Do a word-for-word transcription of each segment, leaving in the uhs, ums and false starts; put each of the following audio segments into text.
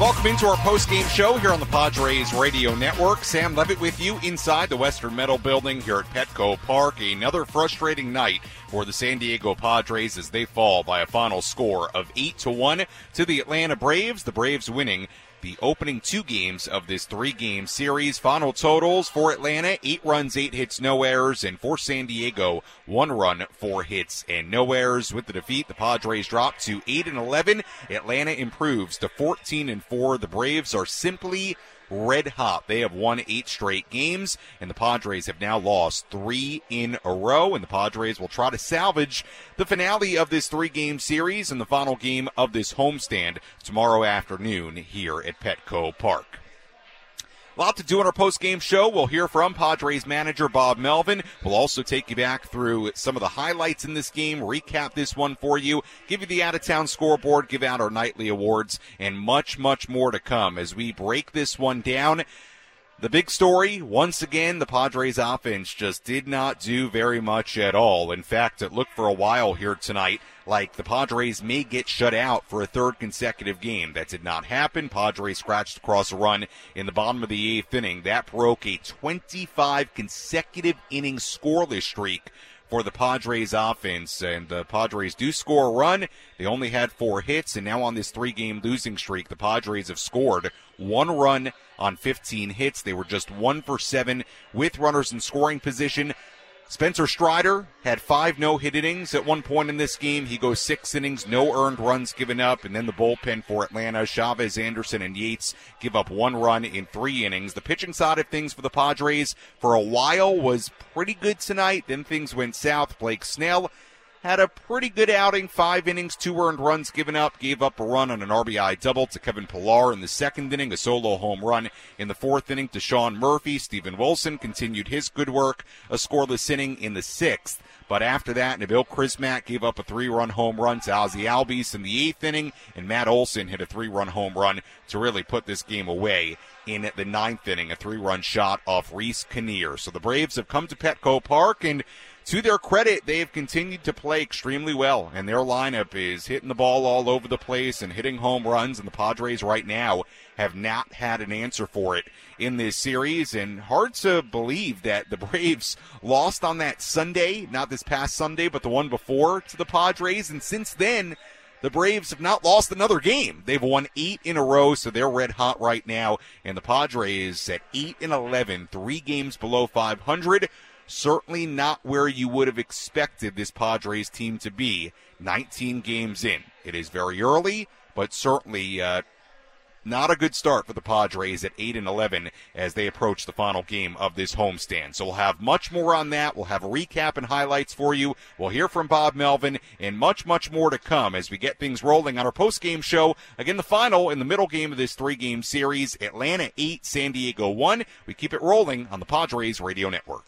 Welcome into our post-game show here on the Padres Radio Network. Sam Levitt with you inside the Western Metal Building here at Petco Park. Another frustrating night for the San Diego Padres as they fall by a final score of eight to one to the Atlanta Braves. The Braves winning the opening two games of this three-game series. Final totals for Atlanta, eight runs, eight hits, no errors. And for San Diego, one run, four hits, and no errors. With the defeat, the Padres drop to eight and eleven. Atlanta improves to fourteen and four. The Braves are simply red hot. They have won eight straight games, and the Padres have now lost three in a row, and the Padres will try to salvage the finale of this three-game series and the final game of this homestand tomorrow afternoon here at Petco Park. A lot to do in our post-game show. We'll hear from Padres manager Bob Melvin. We'll also take you back through some of the highlights in this game, recap this one for you, give you the out-of-town scoreboard, give out our nightly awards, and much, much more to come as we break this one down. The big story, once again, the Padres offense just did not do very much at all. In fact, it looked for a while here tonight like the Padres may get shut out for a third consecutive game. That did not happen. Padres scratched across a run in the bottom of the eighth inning. That broke a twenty-five consecutive inning scoreless streak for the Padres offense, and the Padres do score a run. They only had four hits, and now on this three-game losing streak, the Padres have scored one run on fifteen hits. They were just one for seven with runners in scoring position. Spencer Strider had five no-hit innings at one point in this game. He goes six innings, no earned runs given up, and then the bullpen for Atlanta, Chavez, Anderson, and Yates give up one run in three innings. The pitching side of things for the Padres for a while was pretty good tonight. Then things went south. Blake Snell had a pretty good outing, five innings, two earned runs given up, gave up a run on an R B I double to Kevin Pillar in the second inning, a solo home run in the fourth inning to Sean Murphy. Steven Wilson continued his good work, a scoreless inning in the sixth. But after that, Nabil Crismatt gave up a three-run home run to Ozzie Albies in the eighth inning, and Matt Olson hit a three-run home run to really put this game away in the ninth inning, a three-run shot off Reese Kinnear. So the Braves have come to Petco Park, and to their credit, they have continued to play extremely well, and their lineup is hitting the ball all over the place and hitting home runs, and the Padres right now have not had an answer for it in this series, and hard to believe that the Braves lost on that Sunday, not this past Sunday, but the one before, to the Padres, and since then, the Braves have not lost another game. They've won eight in a row, so they're red hot right now, and the Padres at eight and eleven, three games below five hundred. Certainly not where you would have expected this Padres team to be nineteen games in. It is very early, but certainly uh, not a good start for the Padres at eight and eleven as they approach the final game of this homestand. So we'll have much more on that. We'll have a recap and highlights for you. We'll hear from Bob Melvin and much, much more to come as we get things rolling on our post-game show. Again, the final in the middle game of this three-game series, Atlanta eight, San Diego one. We keep it rolling on the Padres Radio Network.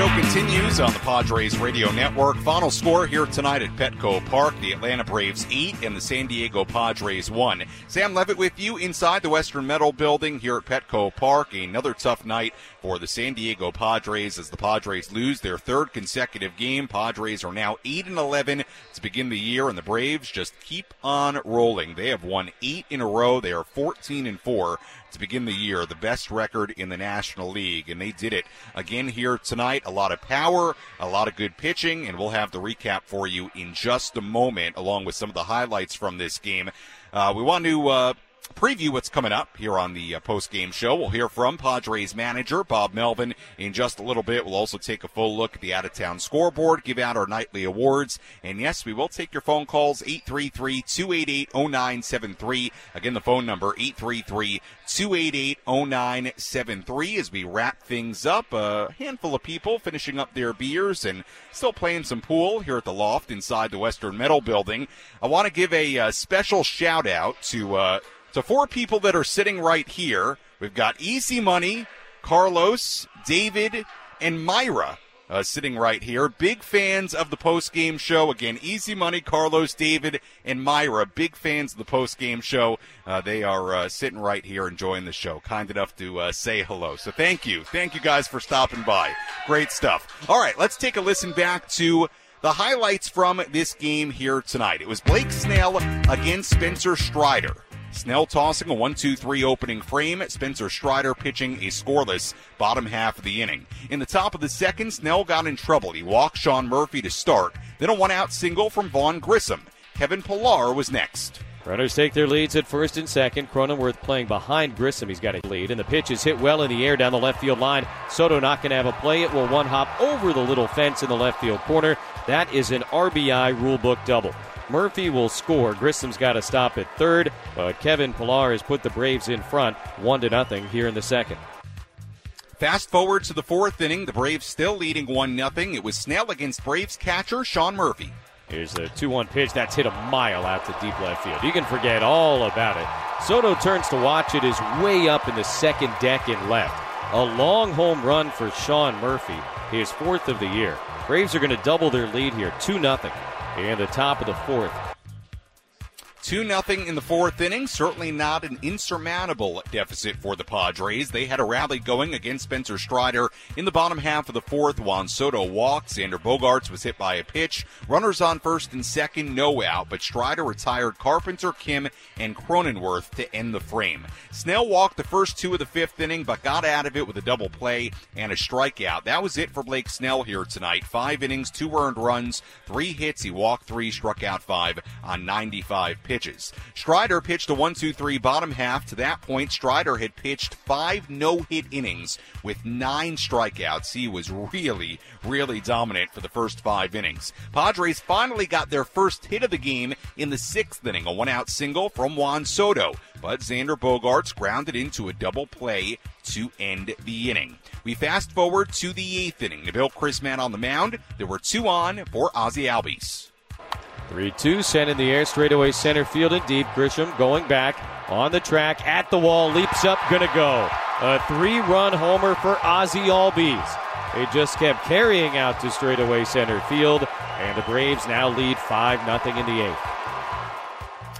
show continues on the Padres Radio Network. Final score here tonight at Petco Park, the Atlanta Braves eight and the San Diego Padres one. Sam Levitt with you inside the Western Metal Building here at Petco Park. Another tough night for the San Diego Padres as the Padres lose their third consecutive game. Padres are now eight and eleven to begin the year, and the Braves just keep on rolling. They have won eight in a row. They are fourteen and four to begin the year, the best record in the National League, and they did it again here tonight. A lot of power, a lot of good pitching, and we'll have the recap for you in just a moment, along with some of the highlights from this game. Uh, we want to... Uh, preview what's coming up here on the uh, post-game show. We'll hear from Padres manager Bob Melvin in just a little bit. We'll also take a full look at the out-of-town scoreboard, give out our nightly awards, and yes, we will take your phone calls, eight three three, two eight eight, oh nine seven three. Again, the phone number, eight three three, two eight eight, oh nine seven three, as we wrap things up. A handful of people finishing up their beers and still playing some pool here at the loft inside the Western Metal Building. I want to give a uh, special shout-out to... Uh, So four people that are sitting right here. We've got Easy Money, Carlos, David, and Myra uh, sitting right here. Big fans of the post-game show. Again, Easy Money, Carlos, David, and Myra, big fans of the post-game show. Uh, they are uh, sitting right here enjoying the show. Kind enough to uh, say hello. So thank you. Thank you guys for stopping by. Great stuff. All right, let's take a listen back to the highlights from this game here tonight. It was Blake Snell against Spencer Strider. Snell tossing a one two three opening frame. Spencer Strider pitching a scoreless bottom half of the inning. In the top of the second, Snell got in trouble. He walked Sean Murphy to start. Then a one-out single from Vaughn Grissom. Kevin Pillar was next. Runners take their leads at first and second. Cronenworth playing behind Grissom. He's got a lead, and the pitch is hit well in the air down the left field line. Soto not going to have a play. It will one hop over the little fence in the left field corner. That is an R B I rulebook double. Murphy will score. Grissom's got to stop at third, but Kevin Pillar has put the Braves in front, one to nothing here in the second. Fast forward to the fourth inning. The Braves still leading one nothing. It was Snell against Braves catcher Sean Murphy. Here's the two one pitch. That's hit a mile out to deep left field. You can forget all about it. Soto turns to watch it. Is way up in the second deck and left. A long home run for Sean Murphy. His fourth of the year. Braves are going to double their lead here, two nothing. In the top of the fourth. two nothing in the fourth inning. Certainly not an insurmountable deficit for the Padres. They had a rally going against Spencer Strider. In the bottom half of the fourth, Juan Soto walked. Xander Bogaerts was hit by a pitch. Runners on first and second, no out, but Strider retired Carpenter, Kim, and Cronenworth to end the frame. Snell walked the first two of the fifth inning, but got out of it with a double play and a strikeout. That was it for Blake Snell here tonight. Five innings, two earned runs, three hits. He walked three, struck out five on ninety-five pitches. Pitches. Strider pitched a one two three bottom half. To that point, Strider had pitched five no-hit innings with nine strikeouts. He was really, really dominant for the first five innings. Padres finally got their first hit of the game in the sixth inning, a one-out single from Juan Soto. But Xander Bogaerts grounded into a double play to end the inning. We fast forward to the eighth inning. Nabil Crismatt on the mound. There were two on for Ozzie Albies. three two, sent in the air, straightaway center field and deep. Grisham going back on the track, at the wall, leaps up, going to go. A three-run homer for Ozzie Albies. They just kept carrying out to straightaway center field, and the Braves now lead five nothing in the eighth.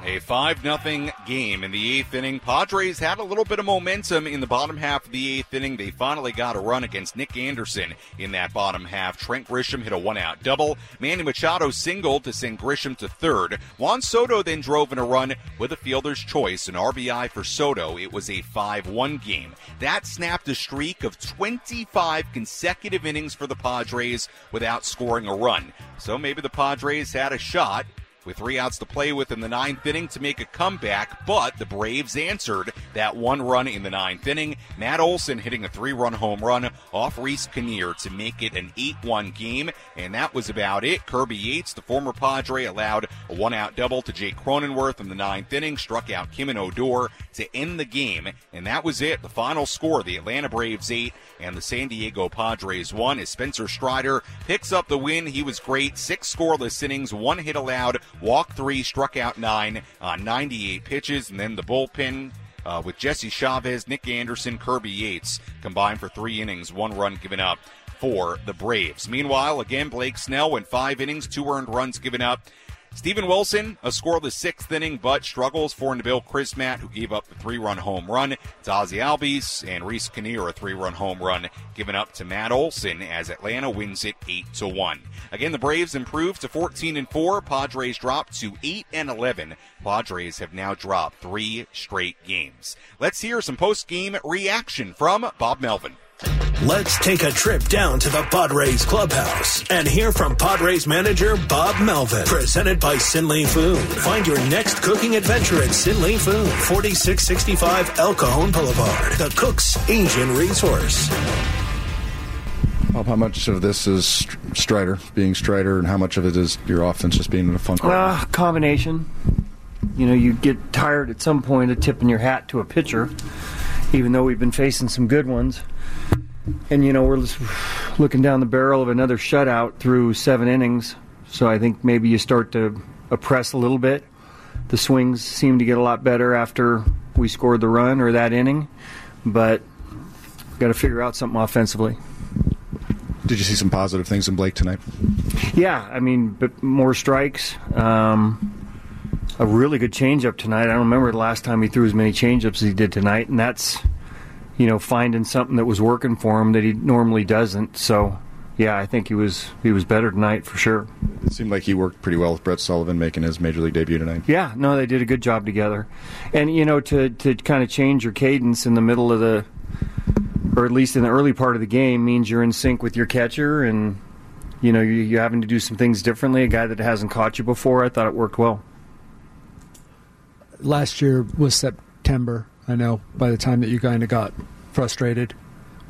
A five nothing game in the eighth inning. Padres had a little bit of momentum in the bottom half of the eighth inning. They finally got a run against Nick Anderson in that bottom half. Trent Grisham hit a one-out double. Manny Machado singled to send Grisham to third. Juan Soto then drove in a run with a fielder's choice, an R B I for Soto. It was a five one game. That snapped a streak of twenty-five consecutive innings for the Padres without scoring a run. So maybe the Padres had a shot with three outs to play with in the ninth inning to make a comeback, but the Braves answered that one run in the ninth inning. Matt Olson hitting a three-run home run off Reese Kinnear to make it an eight one game, and that was about it. Kirby Yates, the former Padre, allowed a one-out double to Jake Cronenworth in the ninth inning, struck out Kim and Odor to end the game, and that was it. The final score, the Atlanta Braves eight and the San Diego Padres one, as Spencer Strider picks up the win. He was great. Six scoreless innings, one hit allowed, walk three, struck out nine on ninety-eight pitches, and then the bullpen uh, with Jesse Chavez, Nick Anderson, Kirby Yates combined for three innings, one run given up for the Braves. Meanwhile, again, Blake Snell went five innings, two earned runs given up. Steven Wilson, a scoreless sixth inning, but struggles for Nabil Crismatt, who gave up the three-run home run to Ozzie Albies, and Reese Kinnear, a three-run home run given up to Matt Olson as Atlanta wins it eight to one. Again, the Braves improved to fourteen and four. Padres dropped to eight and eleven. Padres have now dropped three straight games. Let's hear some post-game reaction from Bob Melvin. Let's take a trip down to the Padres clubhouse and hear from Padres manager Bob Melvin. Presented by Sin Lee Food. Find your next cooking adventure at Sin Lee Food, forty-six sixty-five El Cajon Boulevard, the cook's Asian resource. Bob, how much of this is Strider being Strider, and how much of it is your offense just being in a funk? Uh, combination. You know, you get tired at some point of tipping your hat to a pitcher, even though we've been facing some good ones. And, you know, we're looking down the barrel of another shutout through seven innings. So I think maybe you start to oppress a little bit. The swings seem to get a lot better after we scored the run or that inning. But we've got to figure out something offensively. Did you see some positive things in Blake tonight? Yeah, I mean, but more strikes. Um, a really good changeup tonight. I don't remember the last time he threw as many changeups as he did tonight. And that's... you know, finding something that was working for him that he normally doesn't. So, yeah, I think he was he was better tonight for sure. It seemed like he worked pretty well with Brett Sullivan making his Major League debut tonight. Yeah, no, they did a good job together. And, you know, to, to kind of change your cadence in the middle of the, or at least in the early part of the game, means you're in sync with your catcher and, you know, you're having to do some things differently. A guy that hasn't caught you before, I thought it worked well. Last year was September. I know by the time that you kind of got frustrated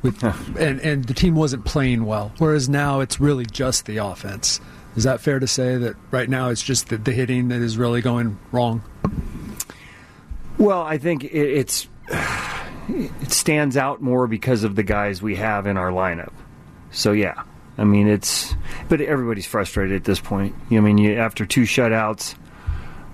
with and, and the team wasn't playing well, whereas now it's really just the offense. Is that fair to say that right now it's just the, the hitting that is really going wrong? Well, I think it, it's it stands out more because of the guys we have in our lineup. So, yeah, I mean, it's – but everybody's frustrated at this point. I mean, you, after two shutouts –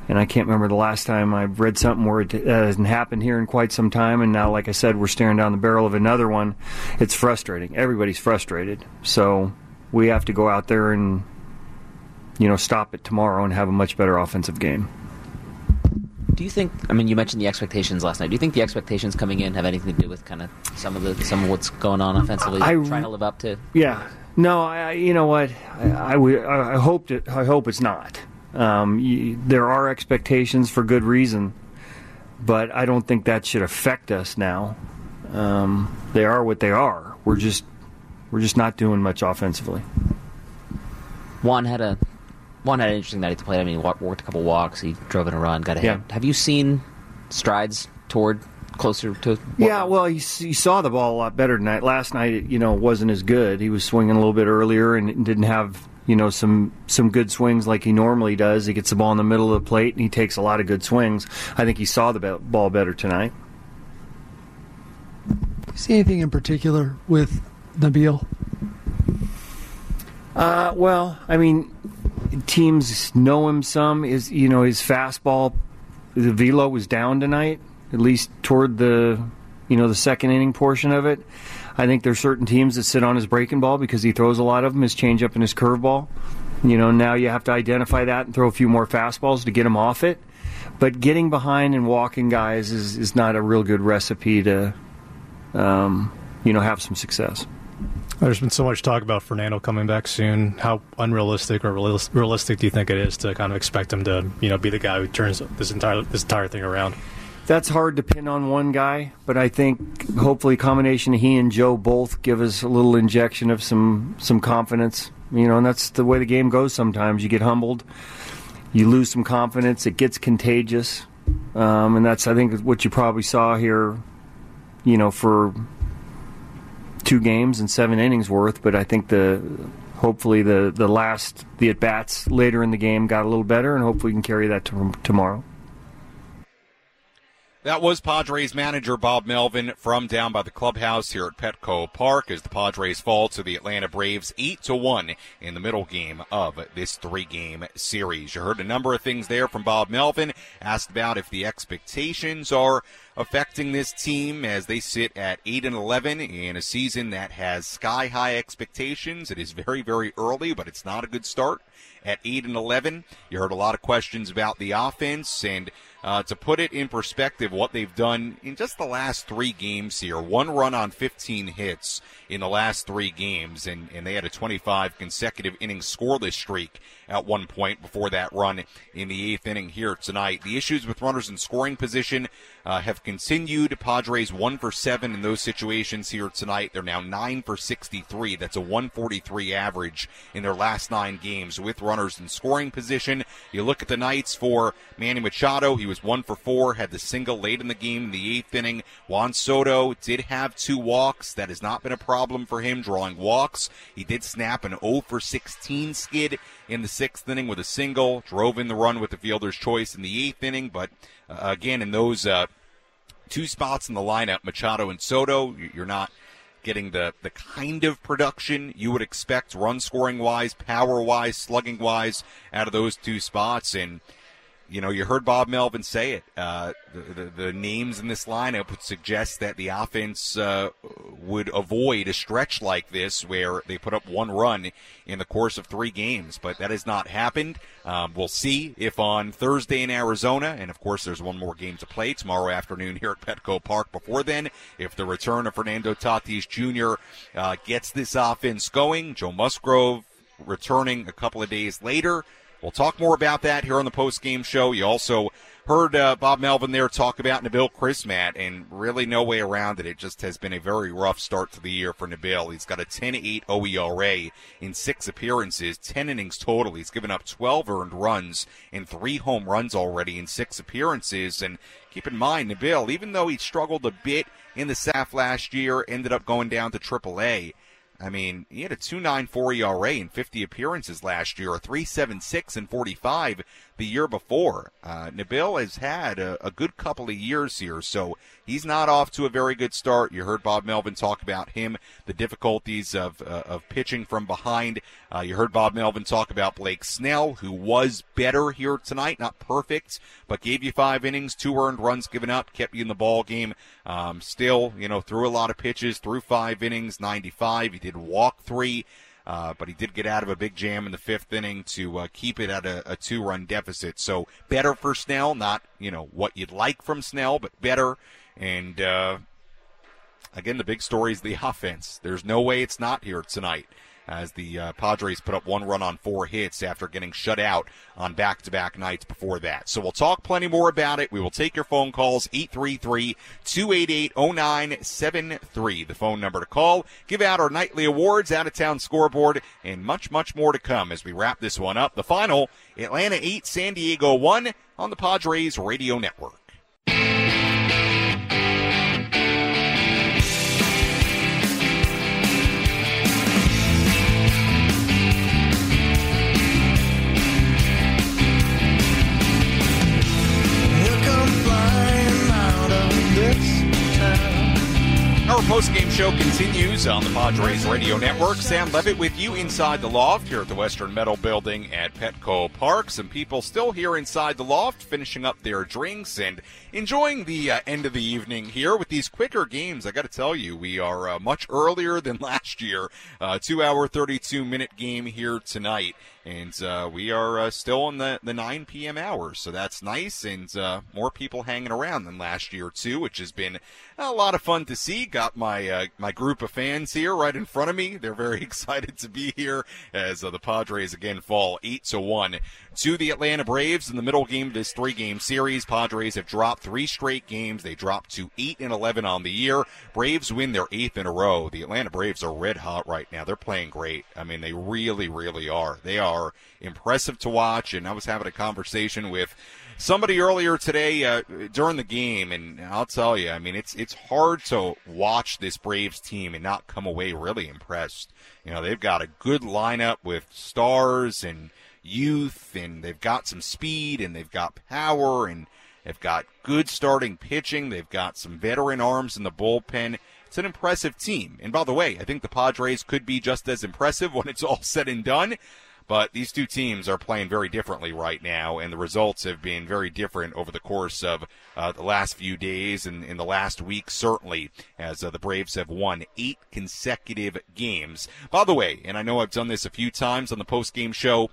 and I can't remember the last time I've read something where it hasn't happened here in quite some time. And now, like I said, we're staring down the barrel of another one. It's frustrating. Everybody's frustrated. So we have to go out there and, you know, stop it tomorrow and have a much better offensive game. Do you think, I mean, you mentioned the expectations last night. Do you think the expectations coming in have anything to do with kind of some of the some of what's going on offensively, I, trying to live up to? Yeah. No, I. you know what? I, I, I, hoped it, I hope it's not. Um, you, there are expectations for good reason, but I don't think that should affect us now. Um, they are what they are. We're just we're just not doing much offensively. Juan had a Juan had an interesting night at the plate. I mean, he walked, worked a couple walks. He drove in a run, got a yeah. hit. Have you seen strides toward closer to? Yeah, well, he, he saw the ball a lot better tonight. Last night, it, you know, wasn't as good. He was swinging a little bit earlier and didn't have. You know, some some good swings like he normally does. He gets the ball in the middle of the plate, and he takes a lot of good swings. I think he saw the be- ball better tonight. You see anything in particular with Nabil? Uh, well, I mean, teams know him some. Is you know, his fastball, the velo was down tonight, at least toward the, you know, the second inning portion of it. I think there's certain teams that sit on his breaking ball because he throws a lot of them, his changeup and his curveball. You know, now you have to identify that and throw a few more fastballs to get him off it. But getting behind and walking guys is, is not a real good recipe to, um, you know, have some success. There's been so much talk about Fernando coming back soon. How unrealistic or realistic do you think it is to kind of expect him to, you know, be the guy who turns this entire this entire thing around? That's hard to pin on one guy, but I think hopefully a combination of he and Joe both give us a little injection of some, some confidence. You know, and that's the way the game goes sometimes. You get humbled, you lose some confidence, it gets contagious. Um, and that's, I think, what you probably saw here, you know, for two games and seven innings worth. But I think the hopefully the, the last, the at-bats later in the game got a little better, and hopefully we can carry that to tomorrow. That was Padres manager Bob Melvin from down by the clubhouse here at Petco Park as the Padres fall to the Atlanta Braves eight to one in the middle game of this three-game series. You heard a number of things there from Bob Melvin, asked about if the expectations are affecting this team as they sit at eight and eleven in a season that has sky-high expectations. It is very, very early, but it's not a good start at eight and eleven. You heard a lot of questions about the offense, and uh, to put it in perspective, what they've done in just the last three games here, one run on fifteen hits in the last three games, and, and they had a twenty-five consecutive inning scoreless streak at one point before that run in the eighth inning here tonight. The issues with runners in scoring position uh, have continued. Padres one for seven in those situations here tonight. They're now nine for sixty-three. That's a one forty-three average in their last nine games with runners in scoring position. You look at the nights for Manny Machado. He was one for four, had the single late in the game in the eighth inning. Juan Soto did have two walks. That has not been a problem for him drawing walks. He did snap an oh for sixteen skid in the sixth inning with a single. Drove in the run with the fielder's choice in the eighth inning, but uh, again in those uh, two spots in the lineup, Machado and Soto, you're not getting the, the kind of production you would expect run-scoring-wise, power-wise, slugging-wise out of those two spots. And, you know, you heard Bob Melvin say it. Uh, the, the, the names in this lineup would suggest that the offense uh, would avoid a stretch like this where they put up one run in the course of three games. But that has not happened. Um, we'll see if on Thursday in Arizona, and of course there's one more game to play tomorrow afternoon here at Petco Park before then, if the return of Fernando Tatis Junior uh, gets this offense going. Joe Musgrove returning a couple of days later. We'll talk more about that here on the post-game show. You also heard uh, Bob Melvin there talk about Nabil Crismatt, and really no way around it. It just has been a very rough start to the year for Nabil. He's got a ten eight O E R A in six appearances, ten innings total. He's given up twelve earned runs and three home runs already in six appearances. And keep in mind, Nabil, even though he struggled a bit in the S A F last year, ended up going down to triple A. I mean, he had a two point nine four E R A in fifty appearances last year, a three point seven six in forty-five the year before. Uh, Nabil has had a, a good couple of years here, so he's not off to a very good start. You heard Bob Melvin talk about him, the difficulties of uh, of pitching from behind. Uh, you heard Bob Melvin talk about Blake Snell, who was better here tonight, not perfect, but gave you five innings, two earned runs given up, kept you in the ball game. Um, still, you know, threw a lot of pitches, threw five innings, ninety-five. He did walk three, uh, but he did get out of a big jam in the fifth inning to uh, keep it at a, a two-run deficit. So better for Snell, not, you know, what you'd like from Snell, but better. And, uh, again, the big story is the offense. There's no way it's not here tonight, as the uh, Padres put up one run on four hits after getting shut out on back-to-back nights before that. So we'll talk plenty more about it. We will take your phone calls, eight three three, two eight eight, oh nine seven three, the phone number to call. Give out our nightly awards, out-of-town scoreboard, and much, much more to come as we wrap this one up. The final, Atlanta eight, San Diego one, on the Padres Radio Network. Our post-game show continues on the Padres Radio Network. Sam Levitt with you inside the loft here at the Western Metal Building at Petco Park. Some people still here inside the loft finishing up their drinks and enjoying the uh, end of the evening here with these quicker games. I got to tell you, we are uh, much earlier than last year. Uh, two-hour, thirty-two-minute game here tonight. And uh, we are uh, still in the, the nine p.m. hours, so that's nice. And uh, more people hanging around than last year, too, which has been a lot of fun to see. Got my uh, my group of fans here right in front of me. They're very excited to be here as uh, the Padres again fall eight to one to the Atlanta Braves in the middle game of this three-game series. Padres have dropped three straight games. They dropped to eight and eleven on the year. Braves win their eighth in a row. The Atlanta Braves are red hot right now. They're playing great. I mean, they really, really are. They are. Are impressive to watch, and I was having a conversation with somebody earlier today uh, during the game, and I'll tell you, I mean, it's it's hard to watch this Braves team and not come away really impressed. You know, they've got a good lineup with stars and youth, and they've got some speed, and they've got power, and They've got good starting pitching. They've got some veteran arms in the bullpen. It's an impressive team. And by the way, I think the Padres could be just as impressive when it's all said and done. But these two teams are playing very differently right now, and the results have been very different over the course of uh, the last few days and in the last week, certainly, as uh, the Braves have won eight consecutive games. By the way, and I know I've done this a few times on the post-game show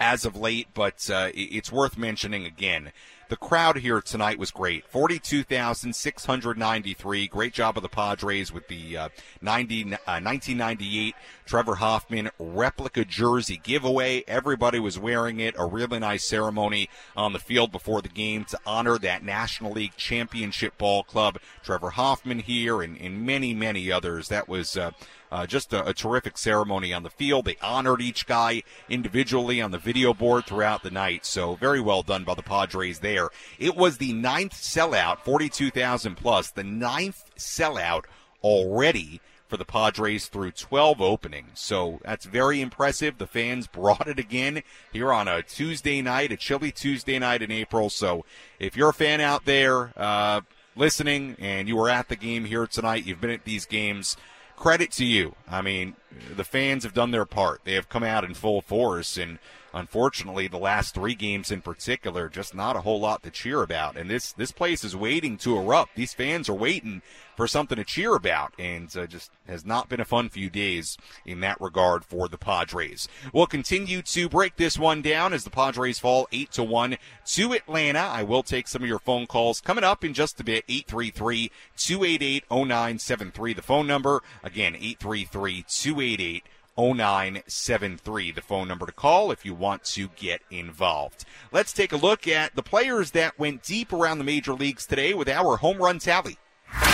as of late, but uh, it's worth mentioning again. The crowd here tonight was great, forty-two thousand six hundred ninety-three. Great job of the Padres with the uh, nineteen ninety-eight Trevor Hoffman replica jersey giveaway. Everybody was wearing it. A really nice ceremony on the field before the game to honor that National League Championship Ball Club. Trevor Hoffman here and, and many, many others. That was uh, uh, just a, a terrific ceremony on the field. They honored each guy individually on the video board throughout the night. So very well done by the Padres there. It was the ninth sellout, forty-two thousand plus, the ninth sellout already for the Padres through twelve openings. So that's very impressive. The fans brought it again here on a Tuesday night, a chilly Tuesday night in April. So if you're a fan out there uh, listening and you were at the game here tonight, you've been at these games, credit to you. I mean, the fans have done their part. They have come out in full force, and unfortunately, the last three games in particular, just not a whole lot to cheer about. And this this place is waiting to erupt. These fans are waiting for something to cheer about, and uh, just has not been a fun few days in that regard for the Padres. We'll continue to break this one down as the Padres fall eight to one to Atlanta. I will take some of your phone calls coming up in just a bit, eight three three, two eight eight, zero nine seven three. The phone number, again, eight three three, two eight eight, zero nine seven three. oh nine seven three, the phone number to call if you want to get involved. Let's take a look at the players that went deep around the major leagues today with our home run tally.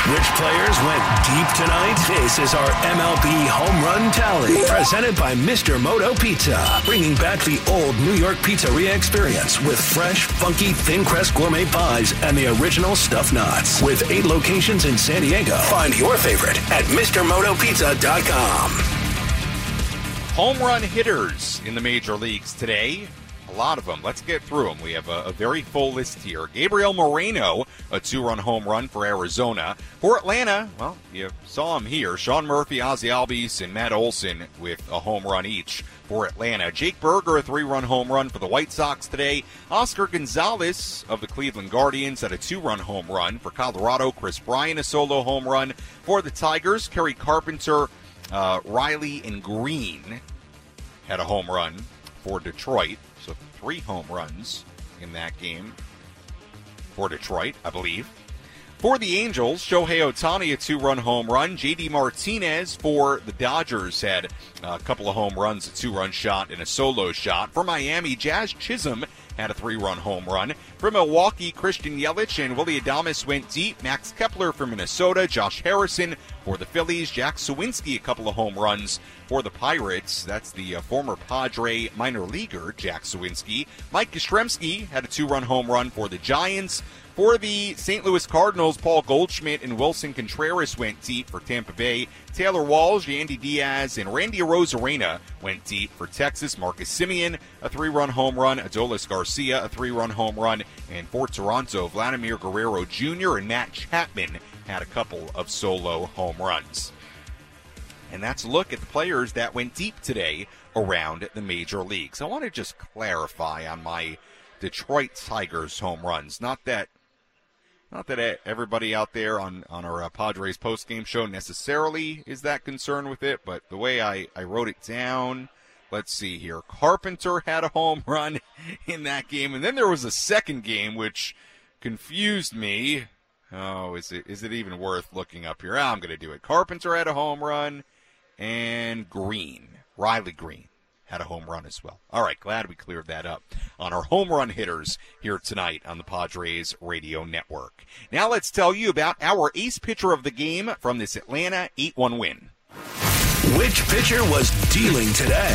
Which players went deep tonight? This is our M L B Home Run Tally, presented by Mister Moto Pizza, bringing back the old New York pizzeria experience with fresh, funky, thin-crust gourmet pies and the original stuffed knots. With eight locations in San Diego, find your favorite at Mr Moto Pizza dot com. Home run hitters in the major leagues today. A lot of them. Let's get through them. We have a, a very full list here. Gabriel Moreno, a two-run home run for Arizona. For Atlanta, well, you saw him here. Sean Murphy, Ozzie Albies, and Matt Olson with a home run each for Atlanta. Jake Berger, a three-run home run for the White Sox today. Oscar Gonzalez of the Cleveland Guardians had a two-run home run for Colorado. Chris Bryan, a solo home run for the Tigers. Kerry Carpenter, Uh, Riley and Green had a home run for Detroit, so three home runs in that game for Detroit, I believe. For the Angels, Shohei Ohtani, a two-run home run. J D Martinez for the Dodgers had a couple of home runs, a two-run shot and a solo shot. For Miami, Jazz Chisholm had a three-run home run. For Milwaukee, Christian Yelich and Willy Adames went deep. Max Kepler for Minnesota, Josh Harrison for the Phillies, Jack Suwinski a couple of home runs for the Pirates. That's the uh, former Padre minor leaguer, Jack Suwinski. Mike Yastrzemski had a two-run home run for the Giants. For the Saint Louis Cardinals, Paul Goldschmidt and Wilson Contreras went deep for Tampa Bay. Taylor Walsh, Yandy Diaz, and Randy Arozarena went deep for Texas. Marcus Simeon, a three-run home run. Adolis Garcia, a three-run home run. And for Toronto, Vladimir Guerrero Junior and Matt Chapman had a couple of solo home runs. And that's a look at the players that went deep today around the major leagues. I want to just clarify on my Detroit Tigers home runs. Not that Not that everybody out there on, on our uh, Padres post-game show necessarily is that concerned with it, but the way I, I wrote it down, let's see here. Carpenter had a home run in that game, and then there was a second game which confused me. Oh, is it is it even worth looking up here? Ah, I'm going to do it. Carpenter had a home run, and Green, Riley Green, had a home run as well. All right, glad we cleared that up on our home run hitters here tonight on the Padres Radio Network. Now let's tell you about our ace pitcher of the game from this Atlanta eight one win. Which pitcher was dealing today?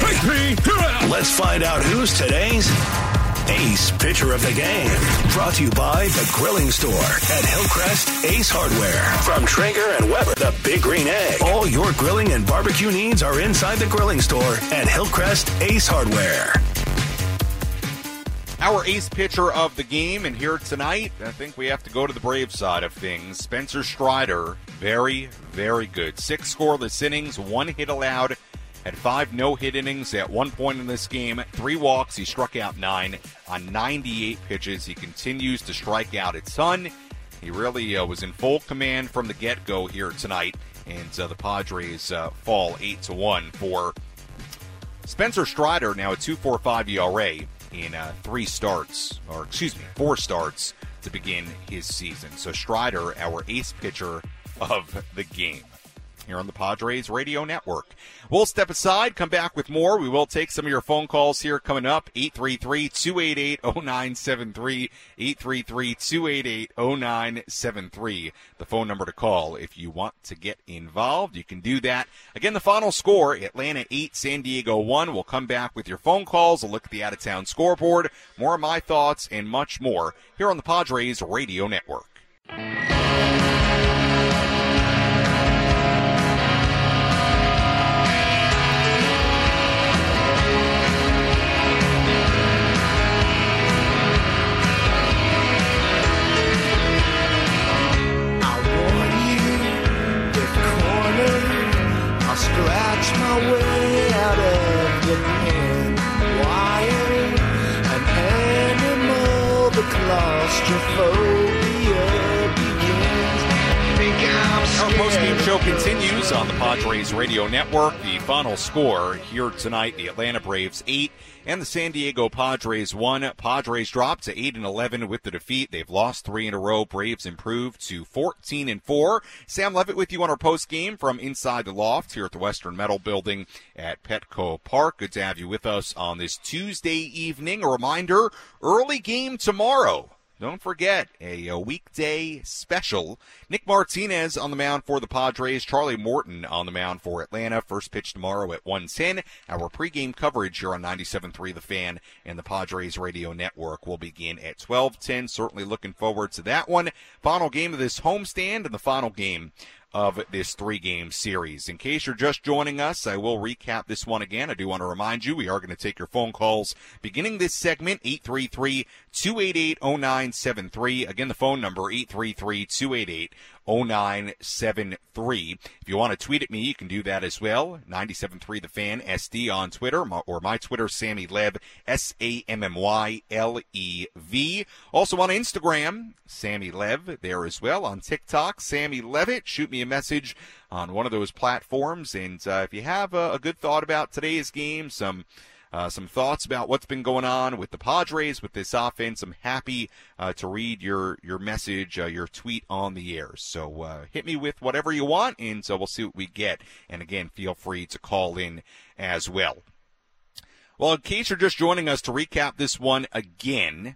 Let's find out who's today's ace pitcher of the game. Brought to you by the Grilling Store at Hillcrest Ace Hardware. From Traeger and Weber, the Big Green Egg. All your grilling and barbecue needs are inside the Grilling Store at Hillcrest Ace Hardware. Our ace pitcher of the game, and here tonight, I think we have to go to the Brave side of things. Spencer Strider, very, very good. Six scoreless innings, one hit allowed, had five no-hit innings at one point in this game. Three walks, he struck out nine on ninety-eight pitches. He continues to strike out a ton. He really uh, was in full command from the get-go here tonight, and uh, the Padres uh, fall eight to one for Spencer Strider, now a two point four five E R A. in uh, three starts, or excuse me, four starts to begin his season. So Strider, our ace pitcher of the game, here on the Padres Radio Network. We'll step aside, come back with more. We will take some of your phone calls here coming up, eight three three, two eight eight, zero nine seven three, eight three three, two eight eight, zero nine seven three. The phone number to call if you want to get involved. You can do that. Again, the final score, Atlanta eight, San Diego one. We'll come back with your phone calls, a look at the out-of-town scoreboard, more of my thoughts, and much more here on the Padres Radio Network. Scratch my way out of the pen. Why am an animal? The claustrophobia begins. Think I'm scared. Our post-game show continues on the Padres Radio Network. The final score here tonight, the Atlanta Braves eight and the San Diego Padres one. Padres dropped to eight and eleven with the defeat. They've lost three in a row. Braves improved to fourteen and four. Sam Levitt with you on our post-game from inside the loft here at the Western Metal Building at Petco Park. Good to have you with us on this Tuesday evening. A reminder, early game tomorrow. Don't forget, a, a weekday special. Nick Martinez on the mound for the Padres. Charlie Morton on the mound for Atlanta. First pitch tomorrow at one ten. Our pregame coverage here on ninety-seven point three The Fan and the Padres Radio Network will begin at twelve ten. Certainly looking forward to that one. Final game of this homestand and the final game of this three-game series. In case you're just joining us, I will recap this one again. I do want to remind you, we are going to take your phone calls beginning this segment, eight three three, two eight eight, zero nine seven three. Again, the phone number, eight three three, two eight eight, zero nine seven three. If you want to tweet at me, you can do that as well. ninety-seven point three The Fan S D on Twitter, or my Twitter, Sammy Lev, S A M M Y L E V. Also on Instagram, Sammy Lev there as well. On TikTok, Sammy Levitt. Shoot me a message on one of those platforms. And uh, if you have a, a good thought about today's game, some uh, some thoughts about what's been going on with the Padres, with this offense, I'm happy uh, to read your, your message, uh, your tweet on the air. So uh, hit me with whatever you want, and so we'll see what we get. And, again, feel free to call in as well. Well, in case you're just joining us, to recap this one again,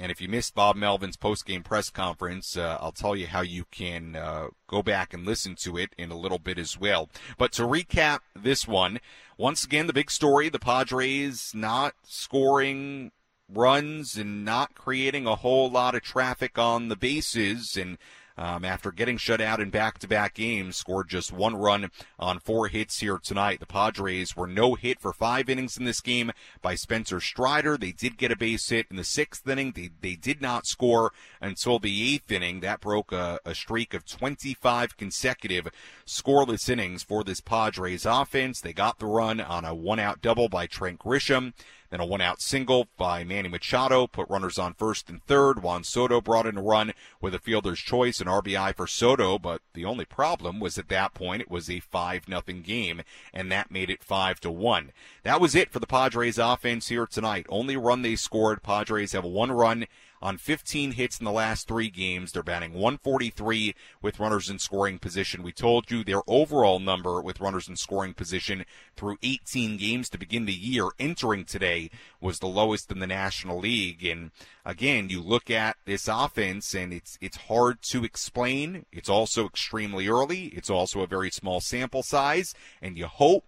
and if you missed Bob Melvin's post-game press conference, uh, I'll tell you how you can uh, go back and listen to it in a little bit as well. But to recap this one, once again, the big story, the Padres not scoring runs and not creating a whole lot of traffic on the bases. And um, after getting shut out in back-to-back games, scored just one run on four hits here tonight. The Padres were no hit for five innings in this game by Spencer Strider. They did get a base hit in the sixth inning. They, they did not score until the eighth inning. That broke a, a streak of twenty-five consecutive scoreless innings for this Padres offense. They got the run on a one-out double by Trent Grisham. Then a one-out single by Manny Machado put runners on first and third. Juan Soto brought in a run with a fielder's choice, an R B I for Soto, but the only problem was at that point it was a five nothing game, and that made it five to one. That was it for the Padres offense here tonight. Only run they scored. Padres have one run on fifteen hits in the last three games. They're batting one forty-three with runners in scoring position. We told you their overall number with runners in scoring position through eighteen games to begin the year entering today was the lowest in the National League. And again, you look at this offense and it's it's hard to explain. It's also extremely early. It's also a very small sample size. And you hope,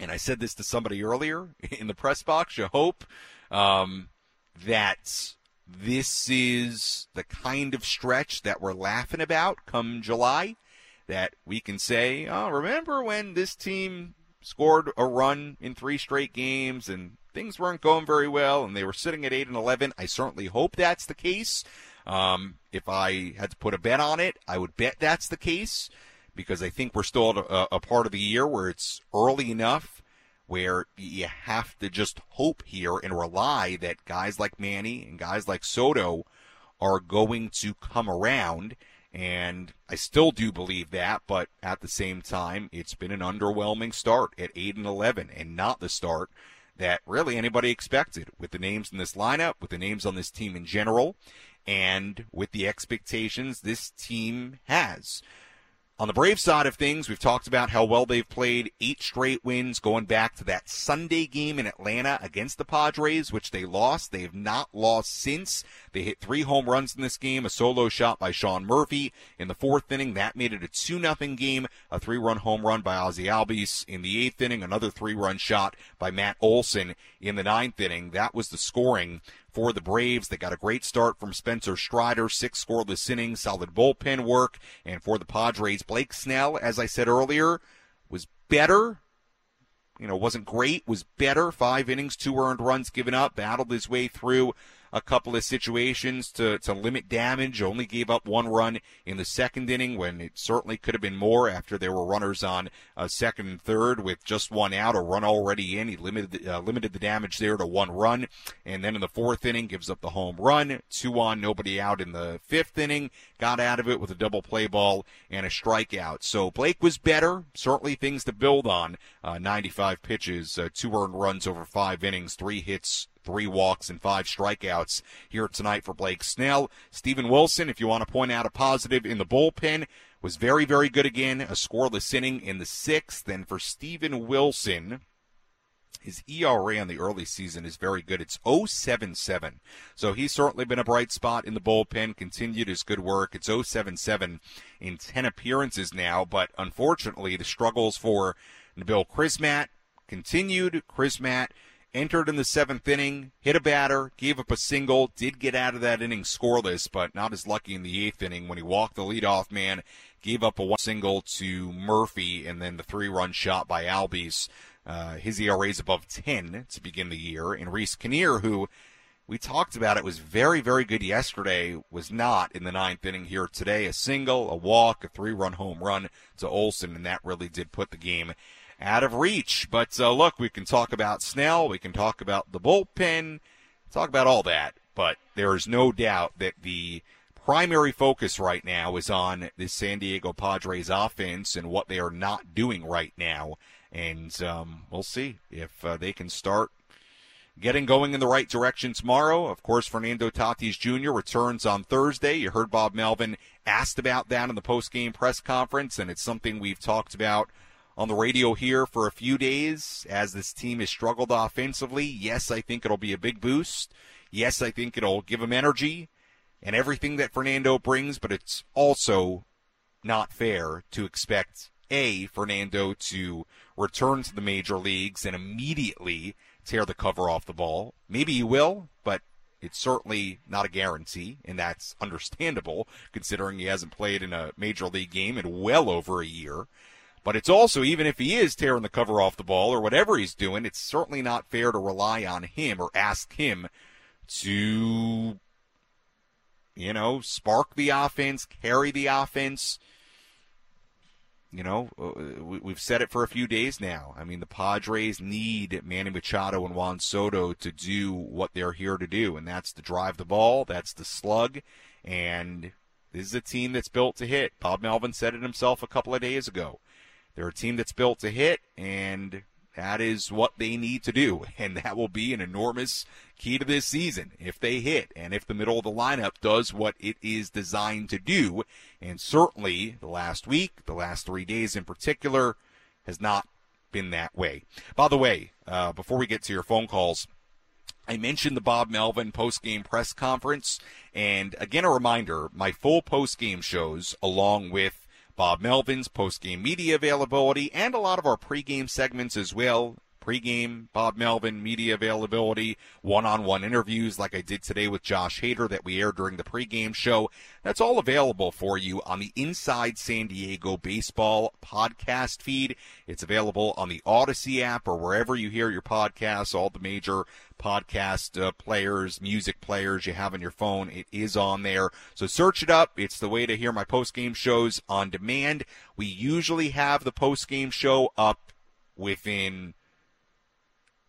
and I said this to somebody earlier in the press box, you hope um, that this is the kind of stretch that we're laughing about come July, that we can say, oh, remember when this team scored a run in three straight games, and things weren't going very well, and they were sitting at eight and eleven. I certainly hope that's the case. Um, if I had to put a bet on it, I would bet that's the case, because I think we're still at a, a part of the year where it's early enough where you have to just hope here and rely that guys like Manny and guys like Soto are going to come around. And I still do believe that, but at the same time, it's been an underwhelming start at eight and eleven, and not the start that really anybody expected with the names in this lineup, with the names on this team in general, and with the expectations this team has. On the Braves side of things, we've talked about how well they've played, eight straight wins going back to that Sunday game in Atlanta against the Padres, which they lost. They have not lost since. They hit three home runs in this game, a solo shot by Sean Murphy in the fourth inning. That made it a two nothing game, a three-run home run by Ozzie Albies in the eighth inning, another three-run shot by Matt Olson in the ninth inning. That was the scoring for the Braves. They got a great start from Spencer Strider, six scoreless innings, solid bullpen work. And for the Padres, Blake Snell, as I said earlier, was better. You know, wasn't great, was better. Five innings, two earned runs given up, battled his way through a couple of situations to, to limit damage, only gave up one run in the second inning when it certainly could have been more after there were runners on uh, second and third with just one out, a run already in. He limited, uh, limited the damage there to one run. And then in the fourth inning, gives up the home run, two on, nobody out in the fifth inning, got out of it with a double play ball and a strikeout. So Blake was better, certainly things to build on. Uh, ninety-five pitches, uh, two earned runs over five innings, three hits, three walks, and five strikeouts here tonight for Blake Snell. Steven Wilson, if you want to point out a positive in the bullpen, was very, very good again. A scoreless inning in the sixth. And for Steven Wilson, his E R A in the early season is very good. It's oh seven seven. So he's certainly been a bright spot in the bullpen, continued his good work. It's oh seven seven in ten appearances now. But unfortunately, the struggles for Nabil Crismatt continued. Crismatt entered in the seventh inning, hit a batter, gave up a single, did get out of that inning scoreless, but not as lucky in the eighth inning when he walked the leadoff man, gave up a one single to Murphy, and then the three-run shot by Albies. Uh, his E R A is above ten to begin the year. And Reese Kinnear, who we talked about, it was very, very good yesterday, was not in the ninth inning here today. A single, a walk, a three-run home run to Olson, and that really did put the game out of reach. But uh, look, we can talk about Snell, we can talk about the bullpen, talk about all that, but there is no doubt that the primary focus right now is on this San Diego Padres offense and what they are not doing right now. And um, we'll see if uh, they can start getting going in the right direction tomorrow. Of course, Fernando Tatis Junior returns on Thursday. You heard Bob Melvin asked about that in the post-game press conference, and it's something we've talked about on the radio here for a few days as this team has struggled offensively. Yes, I think it'll be a big boost. Yes, I think it'll give him energy and everything that Fernando brings, but it's also not fair to expect, A, Fernando to return to the major leagues and immediately tear the cover off the ball. Maybe he will, but it's certainly not a guarantee, and that's understandable considering he hasn't played in a major league game in well over a year. But it's also, even if he is tearing the cover off the ball or whatever he's doing, it's certainly not fair to rely on him or ask him to, you know, spark the offense, carry the offense. You know, we've said it for a few days now. I mean, the Padres need Manny Machado and Juan Soto to do what they're here to do, and that's to drive the ball, that's to slug, and this is a team that's built to hit. Bob Melvin said it himself a couple of days ago. They're a team that's built to hit, and that is what they need to do. And that will be an enormous key to this season if they hit and if the middle of the lineup does what it is designed to do. And certainly the last week, the last three days in particular, has not been that way. By the way, uh, before we get to your phone calls, I mentioned the Bob Melvin post-game press conference. And again, a reminder, my full post-game shows along with Bob Melvin's post-game media availability, and a lot of our pregame segments as well, pregame Bob Melvin media availability, one-on-one interviews like I did today with Josh Hader that we aired during the pregame show. That's all available for you on the Inside San Diego Baseball podcast feed. It's available on the Odyssey app or wherever you hear your podcasts, all the major podcast uh, players, music players you have on your phone. It is on there. So search it up. It's the way to hear my post-game shows on demand. We usually have the post-game show up within,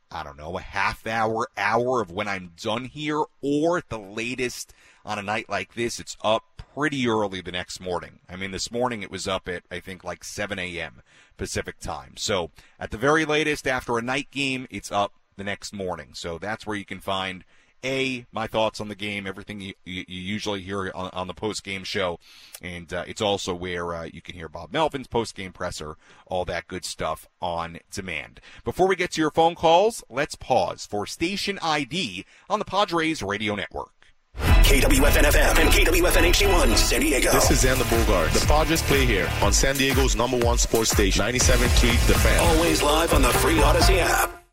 I don't know, a half hour, hour of when I'm done here, or at the latest on a night like this, it's up pretty early the next morning. I mean, this morning it was up at, I think, like seven a.m. Pacific time. So at the very latest, after a night game, it's up the next morning. So that's where you can find, A, my thoughts on the game, everything you, you, you usually hear on, on the post-game show. And uh, it's also where uh, you can hear Bob Melvin's post-game presser, all that good stuff on demand. Before we get to your phone calls, let's pause for Station I D on the Padres Radio Network. K W F N F M and K W F N H D one, San Diego. This is Xander Bogaerts. The Padres play here on San Diego's number one sports station, ninety-seven point three The Fan. Always live on the free Odyssey app.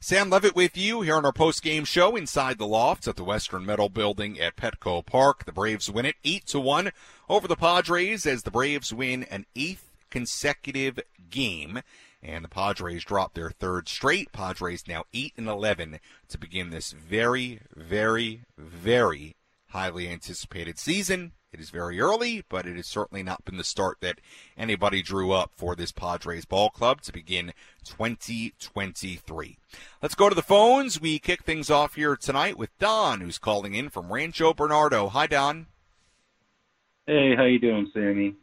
Sam Levitt with you here on our post-game show inside the lofts at the Western Metal Building at Petco Park. The Braves win it eight to one over the Padres as the Braves win an eighth consecutive game. And the Padres drop their third straight. Padres now eight and eleven to begin this very, very, very highly anticipated season. It is very early, but it has certainly not been the start that anybody drew up for this Padres ball club to begin twenty twenty-three. Let's go to the phones. We kick things off here tonight with Don, who's calling in from Rancho Bernardo. Hi, Don. Hey, how you doing, Sammy?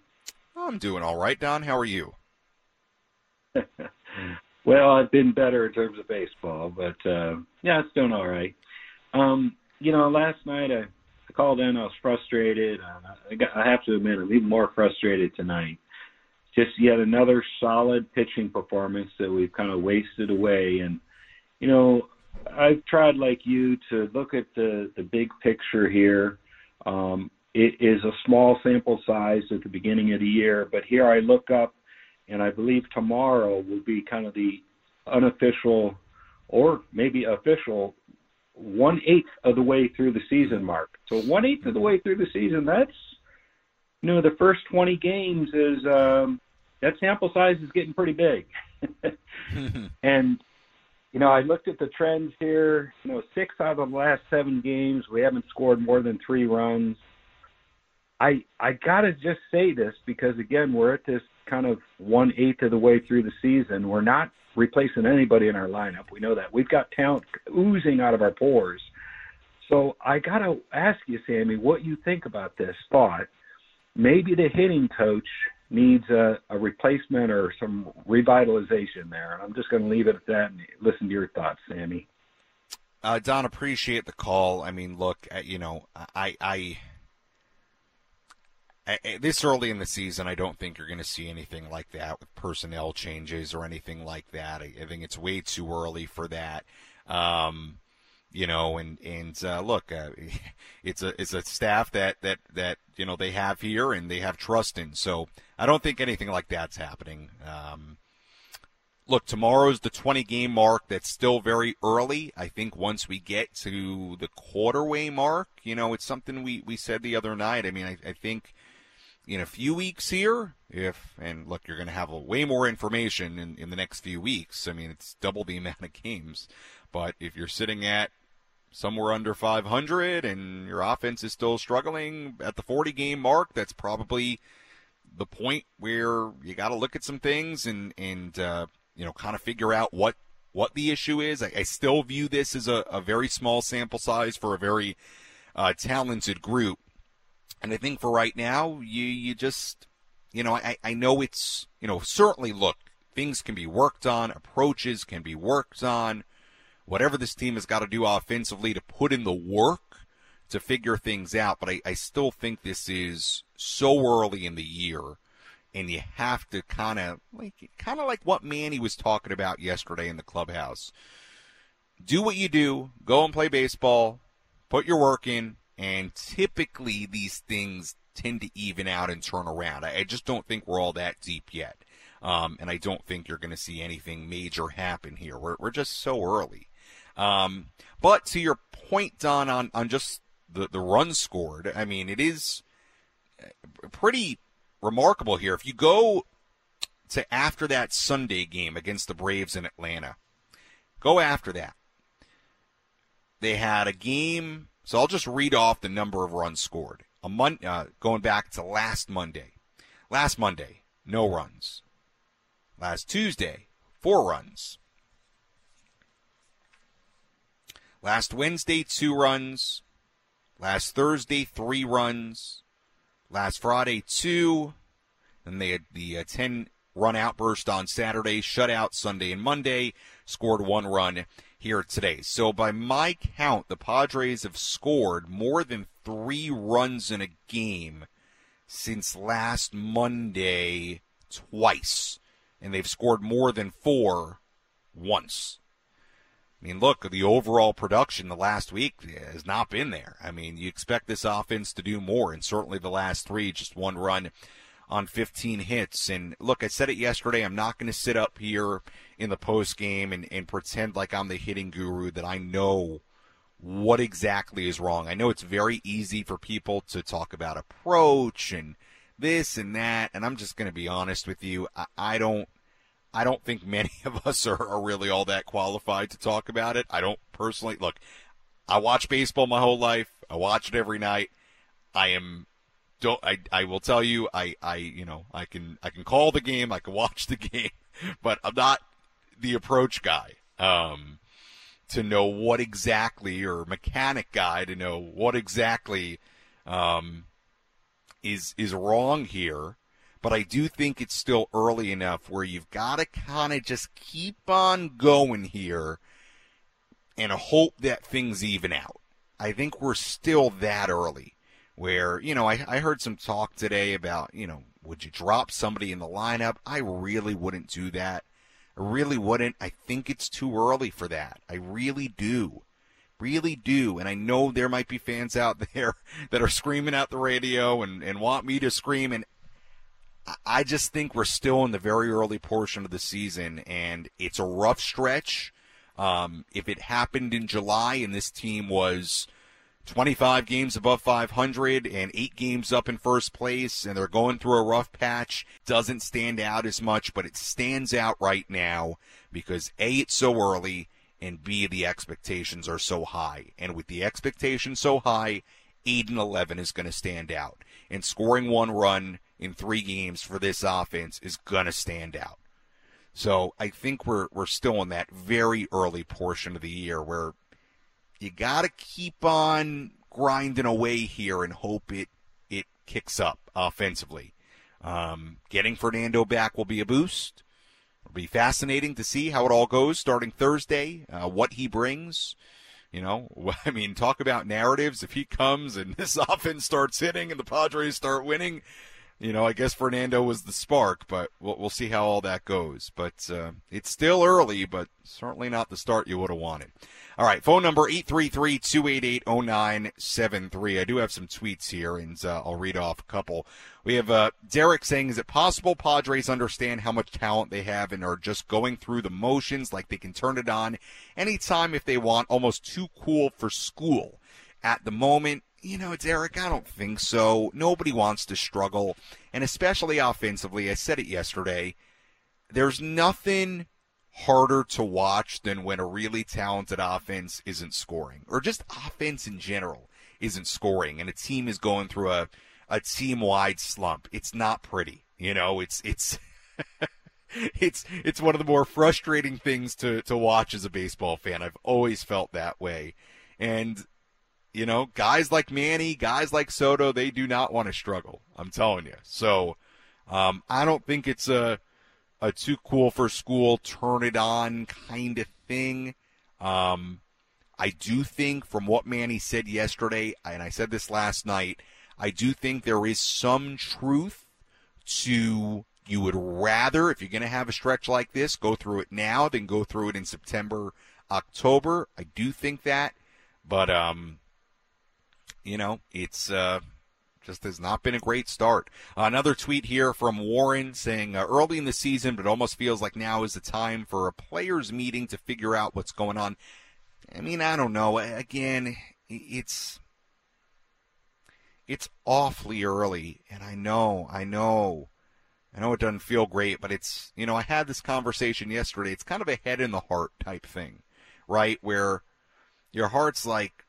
I'm doing all right, Don. How are you? Well, I've been better in terms of baseball, but uh, yeah, it's doing all right. Um, you know, last night I called in. I was frustrated. I, got, I have to admit, I'm even more frustrated tonight. Just yet another solid pitching performance that we've kind of wasted away. And, you know, I've tried like you to look at the, the big picture here. Um, it is a small sample size at the beginning of the year, but here I look up, and I believe tomorrow will be kind of the unofficial or maybe official one-eighth of the way through the season mark. So one-eighth of the way through the season, that's, you know, the first twenty games is, um, that sample size is getting pretty big. And, you know, I looked at the trends here. You know, six out of the last seven games, we haven't scored more than three runs. I I got to just say this because, again, we're at this kind of one-eighth of the way through the season. We're not replacing anybody in our lineup. We know that. We've got talent oozing out of our pores. So I got to ask you, Sammy, what you think about this thought. Maybe the hitting coach needs a, a replacement or some revitalization there. And I'm just going to leave it at that and listen to your thoughts, Sammy. Uh, Don, appreciate the call. I mean, look, you know, I, I – this early in the season, I don't think you're going to see anything like that with personnel changes or anything like that. I think it's way too early for that. Um, you know, and, and uh, look, uh, it's a it's a staff that, that, that, you know, they have here and they have trust in. So I don't think anything like that's happening. Um, look, tomorrow's the twenty-game mark. That's still very early. I think once we get to the quarter-way mark, you know, it's something we, we said the other night. I mean, I, I think – in a few weeks here, if and look, you're going to have a way more information in, in the next few weeks. I mean, it's double the amount of games. But if you're sitting at somewhere under five hundred and your offense is still struggling at the forty-game mark, that's probably the point where you got to look at some things and, and uh, you know, kind of figure out what, what the issue is. I, I still view this as a, a very small sample size for a very uh, talented group. And I think for right now, you, you just, you know, I, I know it's, you know, certainly, look, things can be worked on, approaches can be worked on, whatever this team has got to do offensively to put in the work to figure things out. But I, I still think this is so early in the year, and you have to kind of like, kind of like what Manny was talking about yesterday in the clubhouse. Do what you do, go and play baseball, put your work in. And typically these things tend to even out and turn around. I just don't think we're all that deep yet. Um, and I don't think you're going to see anything major happen here. We're we're just so early. Um, but to your point, Don, on, on just the, the run scored, I mean, it is pretty remarkable here. If you go to after that Sunday game against the Braves in Atlanta, go after that. They had a game, so I'll just read off the number of runs scored. A mon- uh, going back to last Monday. Last Monday, no runs. Last Tuesday, four runs. Last Wednesday, two runs. Last Thursday, three runs. Last Friday, two. Then they had the uh, ten-run outburst on Saturday, shutout Sunday and Monday, scored one run here today. So by my count, the Padres have scored more than three runs in a game since last Monday twice. And they've scored more than four once. I mean, look, the overall production the last week has not been there. I mean, you expect this offense to do more, and certainly the last three, just one run on fifteen hits. And, look, I said it yesterday, I'm not going to sit up here in the postgame and, and pretend like I'm the hitting guru, that I know what exactly is wrong. I know it's very easy for people to talk about approach and this and that, and I'm just going to be honest with you, I, I don't. I don't think many of us are, are really all that qualified to talk about it. I don't personally. Look, I watch baseball my whole life. I watch it every night. I am don't I, I will tell you I, I you know, I can I can call the game, I can watch the game, but I'm not the approach guy. Um, to know what exactly, or mechanic guy to know what exactly um, is is wrong here. But I do think it's still early enough where you've got to kind of just keep on going here and hope that things even out. I think we're still that early where, you know, I, I heard some talk today about, you know, would you drop somebody in the lineup? I really wouldn't do that. I really wouldn't. I think it's too early for that. I really do. Really do. And I know there might be fans out there that are screaming out the radio and, and want me to scream, and I just think we're still in the very early portion of the season, and it's a rough stretch. Um, if it happened in July and this team was twenty-five games above five hundred and eight games up in first place and they're going through a rough patch, doesn't stand out as much, but it stands out right now because, A, it's so early, and, B, the expectations are so high. And with the expectations so high, eight and eleven is going to stand out. And scoring one run in three games for this offense is going to stand out. So I think we're we're still in that very early portion of the year where you got to keep on grinding away here and hope it, it kicks up offensively. Um, getting Fernando back will be a boost. It'll be fascinating to see how it all goes starting Thursday, uh, what he brings. You know, I mean, talk about narratives. If he comes and this offense starts hitting and the Padres start winning, you know, I guess Fernando was the spark, but we'll, we'll see how all that goes. But uh, it's still early, but certainly not the start you would have wanted. All right, phone number eight three three, two eight eight, zero nine seven three. I do have some tweets here, and uh, I'll read off a couple. We have uh, Derek saying, is it possible Padres understand how much talent they have and are just going through the motions, like they can turn it on anytime if they want, almost too cool for school at the moment? You know, Derek, I don't think so. Nobody wants to struggle, and especially offensively. I said it yesterday. There's nothing harder to watch than when a really talented offense isn't scoring, or just offense in general isn't scoring, and a team is going through a, a team-wide slump. It's not pretty. You know, it's it's it's it's one of the more frustrating things to, to watch as a baseball fan. I've always felt that way. And, you know, guys like Manny, guys like Soto, they do not want to struggle. I'm telling you. So um, I don't think it's a – a too cool for school, turn it on kind of thing. Um, I do think from what Manny said yesterday, and I said this last night, I do think there is some truth to you would rather, if you're going to have a stretch like this, go through it now than go through it in September, October. I do think that. But, um, you know, it's uh, Just has not been a great start. Another tweet here from Warren saying, uh, early in the season, but it almost feels like now is the time for a players' meeting to figure out what's going on. I mean, I don't know. Again, it's it's awfully early, and I know, I know, I know it doesn't feel great, but it's, you know, I had this conversation yesterday. It's kind of a head in the heart type thing, right, where your heart's like,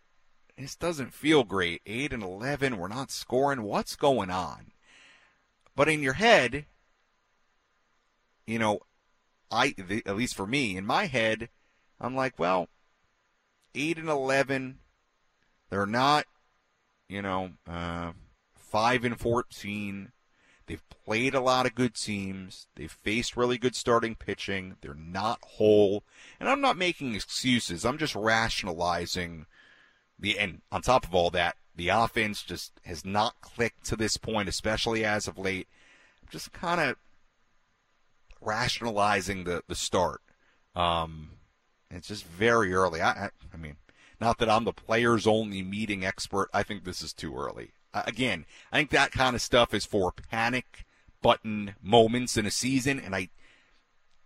this doesn't feel great. eight and eleven, we're not scoring. What's going on? But in your head, you know, I the, at least for me, in my head, I'm like, well, eight and eleven, they're not, you know, uh, five and fourteen. They've played a lot of good teams. They've faced really good starting pitching. They're not whole. And I'm not making excuses. I'm just rationalizing. The, and on top of all that, the offense just has not clicked to this point, especially as of late. I'm just kind of rationalizing the, the start. Um, it's just very early. I, I, I mean, not that I'm the players-only meeting expert. I think this is too early. Uh, again, I think that kind of stuff is for panic button moments in a season. And I,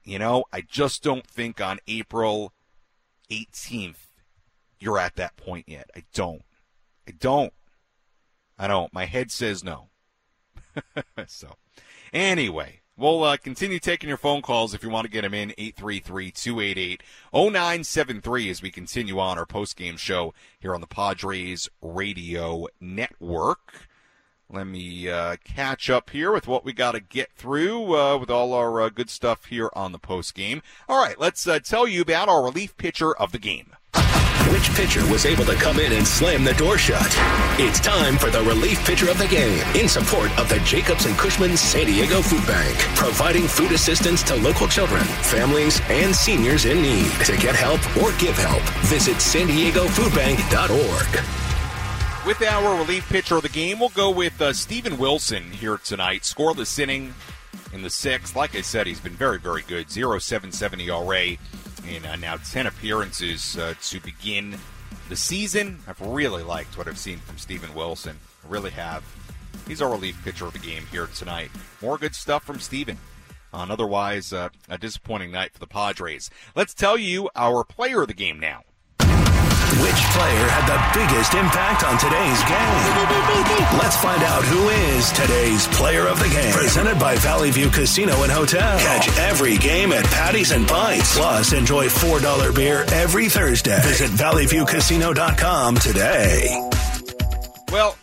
you know, I just don't think on April eighteenth, you're at that point yet. I don't. I don't. I don't. My head says no. So, anyway, we'll uh, continue taking your phone calls if you want to get them in. eight three three, two eight eight, zero nine seven three as we continue on our post-game show here on the Padres Radio Network. Let me uh, catch up here with what we got to get through uh, with all our uh, good stuff here on the post-game. All right, let's uh, tell you about our relief pitcher of the game. Which pitcher was able to come in and slam the door shut? It's time for the relief pitcher of the game in support of the Jacobs and Cushman San Diego Food Bank, providing food assistance to local children, families, and seniors in need. To get help or give help, visit san diego food bank dot org. With our relief pitcher of the game, we'll go with uh, Steven Wilson here tonight. Scoreless inning in the sixth. Like I said, he's been very, very good. zero point seven seven E R A. In uh, now ten appearances uh, to begin the season. I've really liked what I've seen from Steven Wilson. I really have. He's our relief pitcher of the game here tonight. More good stuff from Steven on otherwise uh, a disappointing night for the Padres. Let's tell you our player of the game now. Which player had the biggest impact on today's game? Let's find out who is today's player of the game. Presented by Valley View Casino and Hotel. Catch every game at Patties and Pints. Plus, enjoy four dollars beer every Thursday. Visit valley view casino dot com today. Well,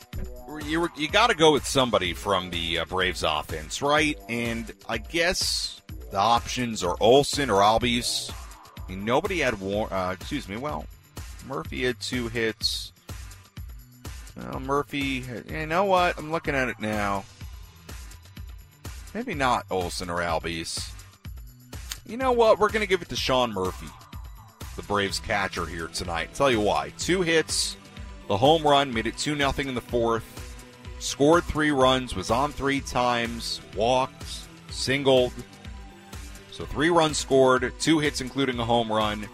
you, you got to go with somebody from the uh, Braves offense, right? And I guess the options are Olsen or Albies. I mean, nobody had war- uh, excuse me, well... Murphy had two hits. Well, Murphy, had, you know what? I'm looking at it now. Maybe not Olsen or Albies. You know what? We're going to give it to Sean Murphy, the Braves catcher here tonight. I'll tell you why. Two hits, the home run, made it two nothing in the fourth, scored three runs, was on three times, walked, singled. So three runs scored, two hits including a home run.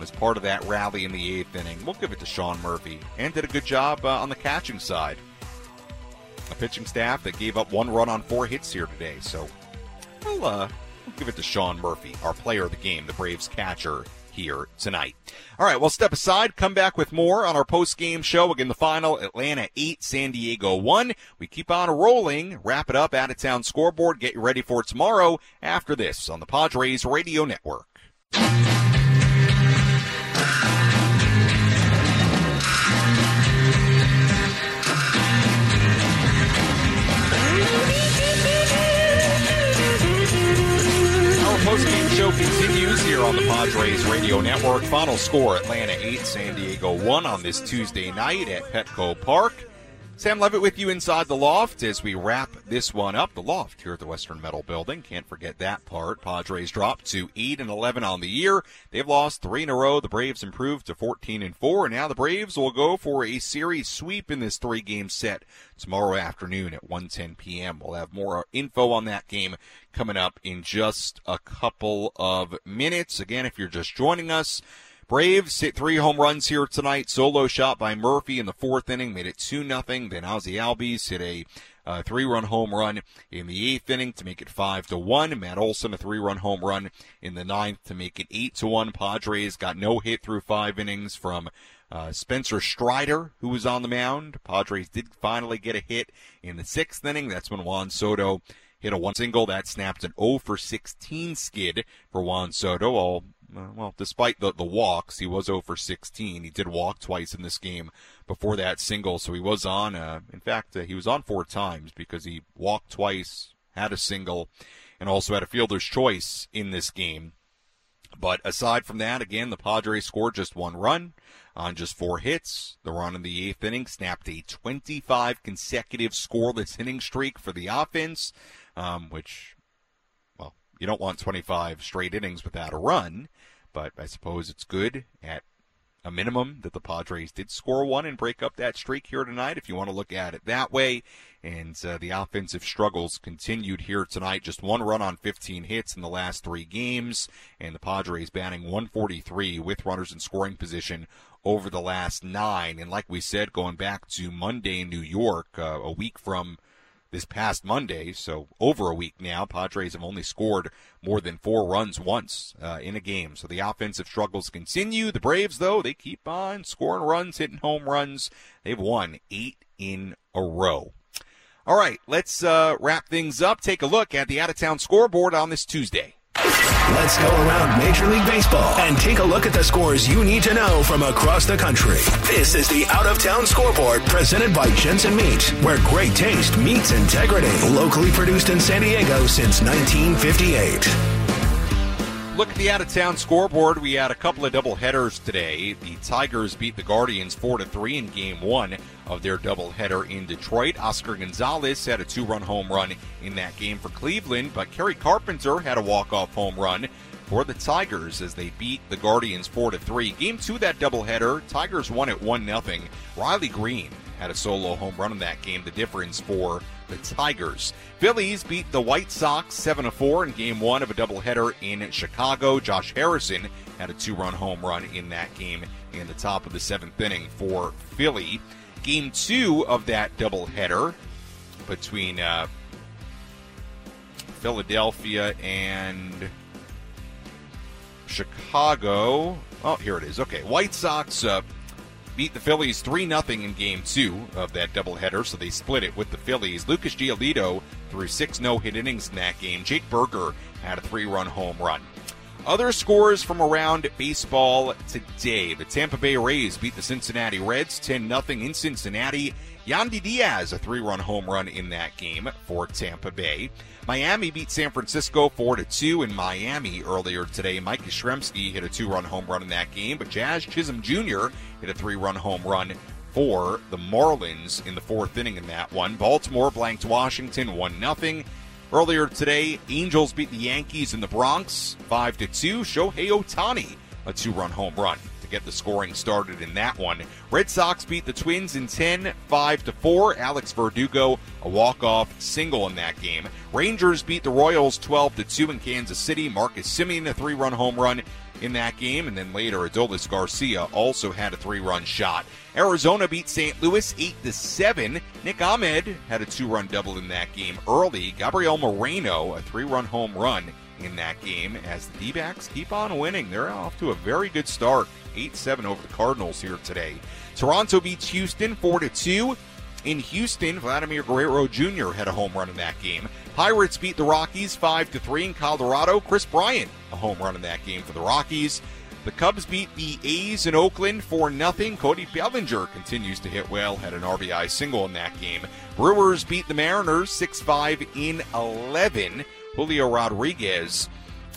Was part of that rally in the eighth inning. We'll give it to Sean Murphy. And did a good job uh, on the catching side. A pitching staff that gave up one run on four hits here today. So we'll, uh, we'll give it to Sean Murphy, our player of the game, the Braves catcher here tonight. All right, we'll step aside, come back with more on our post-game show. Again, the final, Atlanta eight, San Diego one. We keep on rolling, wrap it up, out-of-town scoreboard, get you ready for tomorrow after this on the Padres Radio Network. Post-game show continues here on the Padres Radio Network. Final score, Atlanta eight, San Diego one on this Tuesday night at Petco Park. Sam Levitt with you inside the loft as we wrap this one up. The loft here at the Western Metal Building. Can't forget that part. Padres dropped to eight and eleven on the year. They've lost three in a row. The Braves improved to fourteen and four. And now the Braves will go for a series sweep in this three-game set tomorrow afternoon at one ten p.m. We'll have more info on that game coming up in just a couple of minutes. Again, if you're just joining us, Braves hit three home runs here tonight. Solo shot by Murphy in the fourth inning made it two nothing. Then Ozzie Albies hit a uh, three-run home run in the eighth inning to make it five to one. Matt Olson, a three-run home run in the ninth to make it eight to one. Padres got no hit through five innings from Uh, Spencer Strider, who was on the mound. Padres did finally get a hit in the sixth inning. That's when Juan Soto hit a one single. That snapped an oh for sixteen skid for Juan Soto. All, well, despite the, the walks, he was oh for sixteen. He did walk twice in this game before that single, so he was on, uh, in fact, uh, he was on four times because he walked twice, had a single, and also had a fielder's choice in this game. But aside from that, again, the Padres scored just one run on just four hits. The run in the eighth inning snapped a twenty-five consecutive scoreless inning streak for the offense, um, which, well, you don't want twenty-five straight innings without a run, but I suppose it's good at a minimum that the Padres did score one and break up that streak here tonight, if you want to look at it that way. And uh, the offensive struggles continued here tonight. Just one run on fifteen hits in the last three games, and the Padres batting one forty-three with runners in scoring position over the last nine. And like we said, going back to Monday in New York, uh, a week from this past Monday, so over a week now, Padres have only scored more than four runs once uh, in a game. So the offensive struggles continue. The Braves, though, they keep on scoring runs, hitting home runs. They've won eight in a row. All right, let's uh, wrap things up. Take a look at the out-of-town scoreboard on this Tuesday. Let's go around Major League Baseball and take a look at the scores you need to know from across the country. This is the Out of Town Scoreboard presented by Jensen Meats, where great taste meets integrity. Locally produced in San Diego since nineteen fifty-eight. Look at the Out of Town Scoreboard. We had a couple of doubleheaders today. The Tigers beat the Guardians four to three in game one of their doubleheader in Detroit. Oscar Gonzalez had a two-run home run in that game for Cleveland, but Kerry Carpenter had a walk-off home run for the Tigers as they beat the Guardians four to three. Game two of that doubleheader, Tigers won at one nothing. Riley Green had a solo home run in that game, the difference for the Tigers. Phillies beat the White Sox seven to four in game one of a doubleheader in Chicago. Josh Harrison had a two-run home run in that game in the top of the seventh inning for Philly. Game two of that doubleheader between uh, Philadelphia and Chicago. Oh, here it is. Okay, White Sox uh, beat the Phillies three nothing in game two of that doubleheader, so they split it with the Phillies. Lucas Giolito threw six no-hit innings in that game. Jake Berger had a three-run home run. Other scores from around baseball today. The Tampa Bay Rays beat the Cincinnati Reds ten nothing in Cincinnati. Yandy Diaz, a three-run home run in that game for Tampa Bay. Miami beat San Francisco four to two in Miami earlier today. Mike Yastrzemski hit a two-run home run in that game, but Jazz Chisholm Junior hit a three-run home run for the Marlins in the fourth inning in that one. Baltimore blanked Washington one nothing. Earlier today, Angels beat the Yankees in the Bronx five to two. Shohei Ohtani, a two-run home run to get the scoring started in that one. Red Sox beat the Twins in ten, five to four. Alex Verdugo, a walk-off single in that game. Rangers beat the Royals twelve to two in Kansas City. Marcus Semien, a three-run home run in that game, and then later Adolis Garcia also had a three-run shot. Arizona beat Saint Louis eight to seven. Nick Ahmed had a two-run double in that game early. Gabriel Moreno, a three-run home run in that game as the D-backs keep on winning. They're off to a very good start, eight seven over the Cardinals here today. Toronto beats Houston four to two. In Houston, Vladimir Guerrero Junior had a home run in that game. Pirates beat the Rockies five to three in Colorado. Chris Bryant, a home run in that game for the Rockies. The Cubs beat the A's in Oakland four nothing. Cody Bellinger continues to hit well, had an R B I single in that game. Brewers beat the Mariners six five in eleven. Julio Rodriguez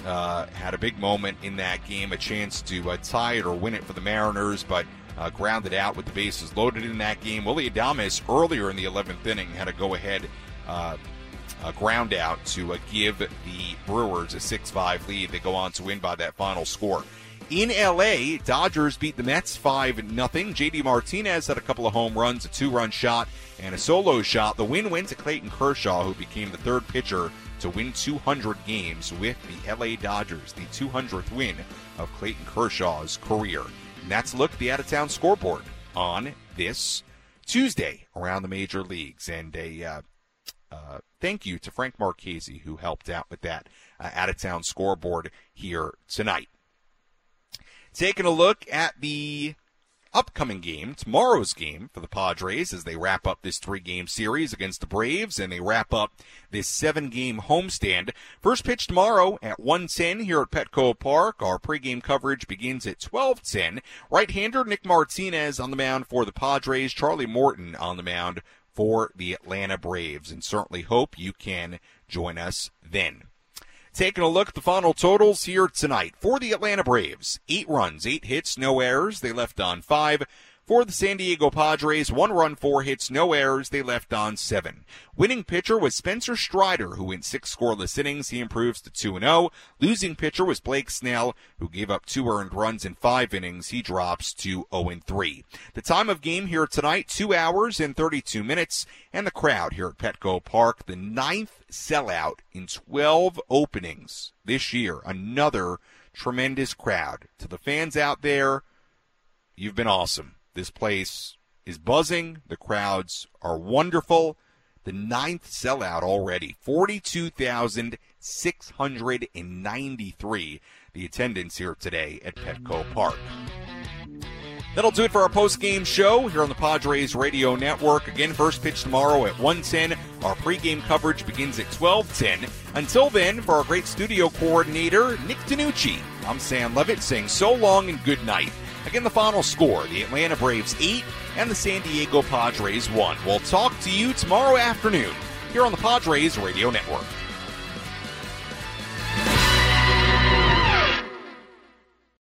uh, had a big moment in that game, a chance to uh, tie it or win it for the Mariners, but uh, grounded out with the bases loaded in that game. Willy Adames earlier in the eleventh inning had a go-ahead uh A ground out to uh, give the Brewers a six five lead. They go on to win by that final score. In L A, Dodgers beat the Mets five nothing. J D Martinez had a couple of home runs, a two-run shot, and a solo shot. The win went to Clayton Kershaw, who became the third pitcher to win two hundred games with the L A Dodgers, the two hundredth win of Clayton Kershaw's career. And that's a look at the out-of-town scoreboard on this Tuesday around the major leagues. And a uh, uh, thank you to Frank Marchese, who helped out with that uh, out-of-town scoreboard here tonight. Taking a look at the upcoming game, tomorrow's game for the Padres as they wrap up this three-game series against the Braves and they wrap up this seven-game homestand. First pitch tomorrow at one ten here at Petco Park. Our pregame coverage begins at twelve ten. Right-hander Nick Martinez on the mound for the Padres. Charlie Morton on the mound for the Atlanta Braves. And certainly hope you can join us then. Taking a look at the final totals here tonight. For the Atlanta Braves, eight runs, eight hits, no errors. They left on five. For the San Diego Padres, one run, four hits, no errors. They left on seven. Winning pitcher was Spencer Strider, who went six scoreless innings. He improves to two and oh. Losing pitcher was Blake Snell, who gave up two earned runs in five innings. He drops to oh and three. The time of game here tonight, two hours and thirty-two minutes. And the crowd here at Petco Park, the ninth sellout in twelve openings this year. Another tremendous crowd. To the fans out there, you've been awesome. This place is buzzing. The crowds are wonderful. The ninth sellout already, forty-two thousand six hundred ninety-three, the attendance here today at Petco Park. That'll do it for our post-game show here on the Padres Radio Network. Again, first pitch tomorrow at one ten. Our pregame coverage begins at twelve ten. Until then, for our great studio coordinator, Nick DiNucci, I'm Sam Levitt saying so long and good night. Again, the final score, the Atlanta Braves eight and the San Diego Padres one. We'll talk to you tomorrow afternoon here on the Padres Radio Network.